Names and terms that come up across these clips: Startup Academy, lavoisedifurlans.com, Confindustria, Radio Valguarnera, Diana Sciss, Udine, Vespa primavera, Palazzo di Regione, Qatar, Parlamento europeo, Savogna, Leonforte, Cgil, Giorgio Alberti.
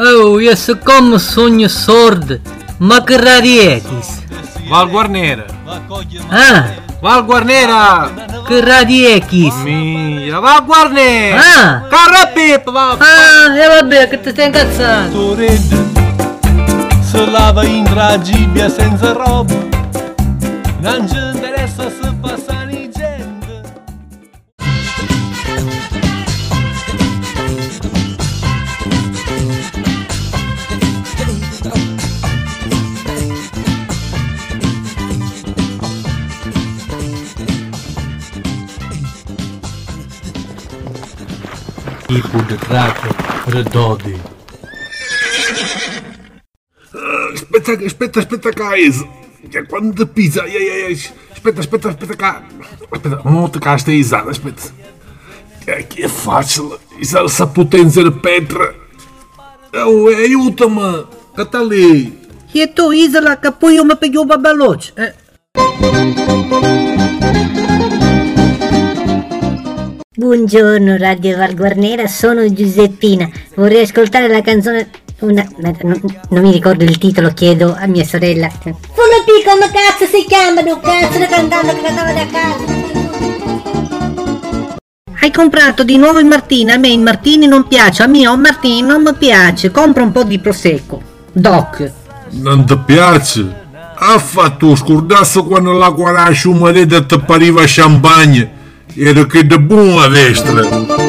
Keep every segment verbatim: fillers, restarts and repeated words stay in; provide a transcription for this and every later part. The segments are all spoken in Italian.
Oh, io so come sogno sordo, ma che radietis? Valguarnera. Ah! Valguarnera! Che radietis? Mira, Valguarnera! Ah! Carapip! Ah, e vabbè, che ti stai incazzando? Se lava in ragibbia senza roba, non ci interessa se passano i gente. Tipo di traccia redodi. Aspetta, aspetta, aspetta cá, Isa. Que é quando pisa. Ai, ai, ai. Aspetta, aspetta, aspetta cá. Aspetta, monta cá esta Isada, aspetta. Aqui é fácil. Isada se potenza de pedra. Oh, é ajuda-me. Que está ali. E tu, Isada, que apoio me pegou o babalote. Buongiorno, Radio Valguarnera, sono Giuseppina. Vorrei ascoltare la canzone... Una, non, non mi ricordo il titolo, chiedo a mia sorella. Sono P, come cazzo si chiamano? Cazzo, cantando, cantando da casa. Hai comprato di nuovo il Martini, a me il Martini non piace, a me il Martini non mi piace, compra un po' di prosecco. Doc. Non ti piace? Ha fatto scordasso quando la guarascia umareda ti appariva champagne, era che da buona destra.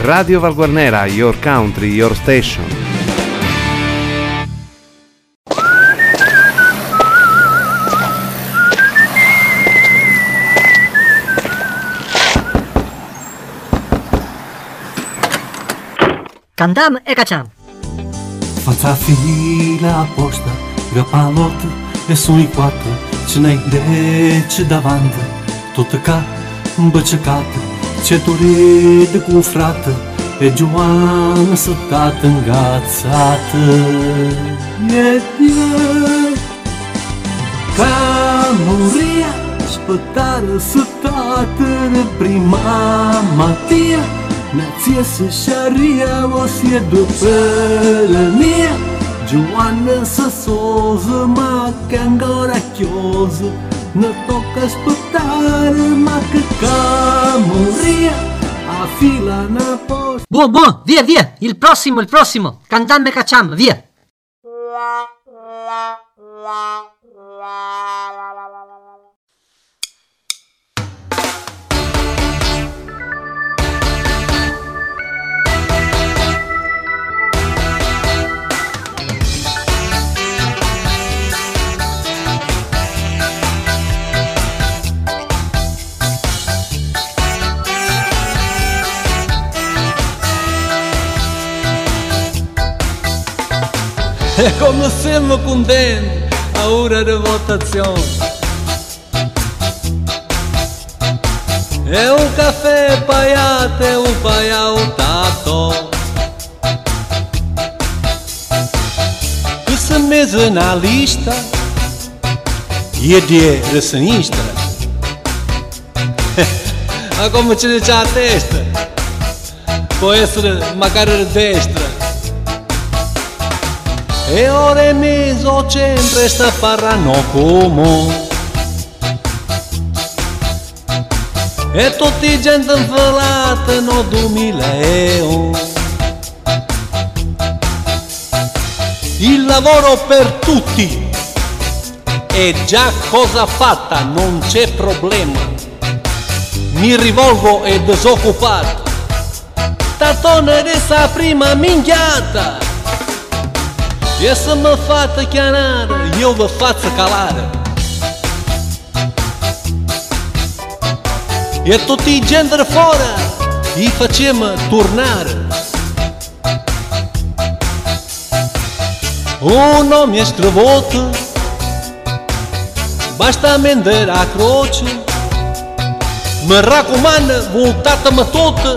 Radio Valguarnera, your country, your station. Candam e cacciam. Faccia fila apposta, la palotte, e sono i quattro, ce n'è dieci davanti, tutte ca, băcecate. Ce dorit cu frată, e Joana sătat îngațată. E bine ca muria, spătară sătată în prima matia. Nație să-și aria, o sie după lănia. Joana să soză, ma că-ngora chioză. Não toca espetar, macaca morria, a fila na posta. Bom, bom, via, via, il prossimo, il prossimo, cantambe cacciamba, via. É como se me condene a hora de votação. É um café paiate, é um paião tato. Que se mesa na lista e a de racinista. Há como te deixar a testa com essa macara de destra. E ore e mezzo sempre sta parlando come. E tutti gente infelata no duemilao. Il lavoro per tutti è già cosa fatta, non c'è problema. Mi rivolgo ai disoccupati, tatone dessa prima minchiata. E se me fate chiamare, io vi faccio calare. E tutti i gente fuori, li facciamo tornare. Un nome è stravoto, basta mendere a croce. Mi raccomando, voltatemi tutti,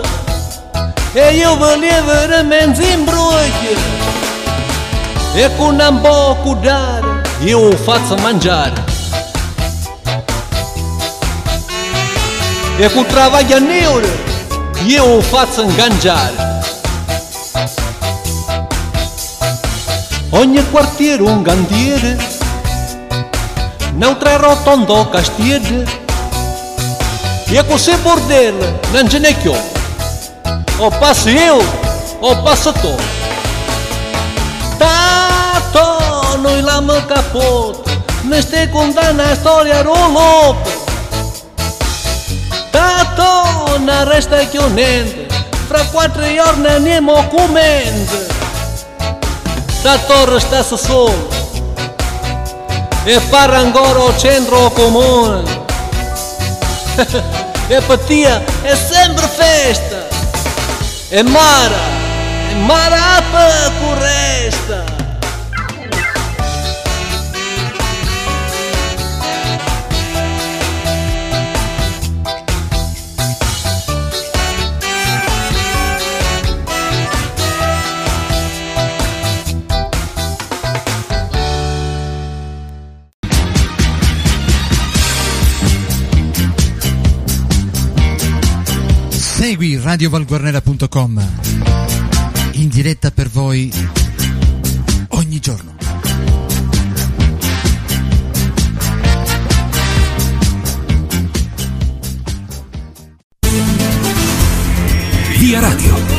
e io vi levo veramente in brocchio. E con un po' di dare, io faccio mangiare. é com o trabalho a neura que eu o faço enganjar. Onha quarteiro um gandeira, não trai rotondo ao casteira, é com o seu bordela, não genequio, ou passo eu, ou passo tu. Tato, noi lá meu capoto, neste condana a história rolopo. Tato, na resta que eu nende, fra quattro giorni animo comende. Tato, resta-se solo, e para ancora o centro comune. E per tia è sempre festa, e mara, e mara a poco resta. Segui radio valguarnera punto com in diretta per voi ogni giorno. Via Radio.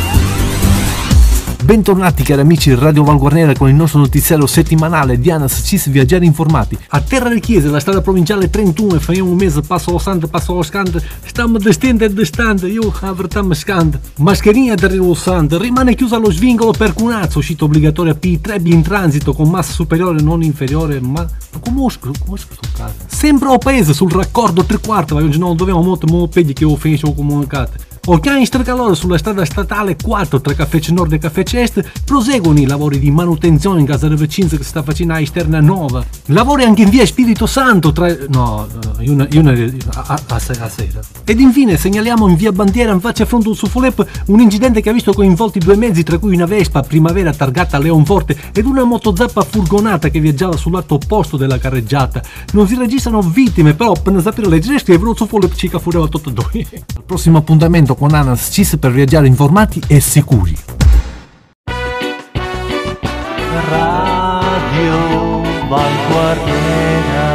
Bentornati cari amici Radio Valguarnera con il nostro notiziario settimanale Diana Sciss, Viaggiari Informati. A Terra di Chiesa, la strada provinciale trentuno, fai un mese passo al santo, passo al scante, stiamo distante e distante, io avvertiamo scante. Mascherina del Rio Santo rimane chiusa allo svingolo per cunazzo, uscita obbligatoria P tre B in transito con massa superiore non inferiore, ma... conosco, conosco sul caso. Sembra o paese sul raccordo tre quarti, ma oggi non dobbiamo molto, ma pedi che ho finito o comunicato. Orchiani stracalore sulla strada statale quattro tra Caffece Nord e Caffece Est, proseguono i lavori di manutenzione in casa delle cinque che si sta facendo a Esterna Nova. Lavori anche in via Spirito Santo tra... no, io ne... Io ne a, a, a sera. Ed infine segnaliamo in via Bandiera in faccia fronte al Suffolep un incidente che ha visto coinvolti due mezzi tra cui una Vespa primavera targata a Leonforte ed una motozappa furgonata che viaggiava sul lato opposto della carreggiata. Non si registrano vittime, però per sapere leggere scrivono Suffolep circa fuori al ottantadue. Al prossimo appuntamento con Ana Sciss per viaggiare informati e sicuri. Radio Valguarnera.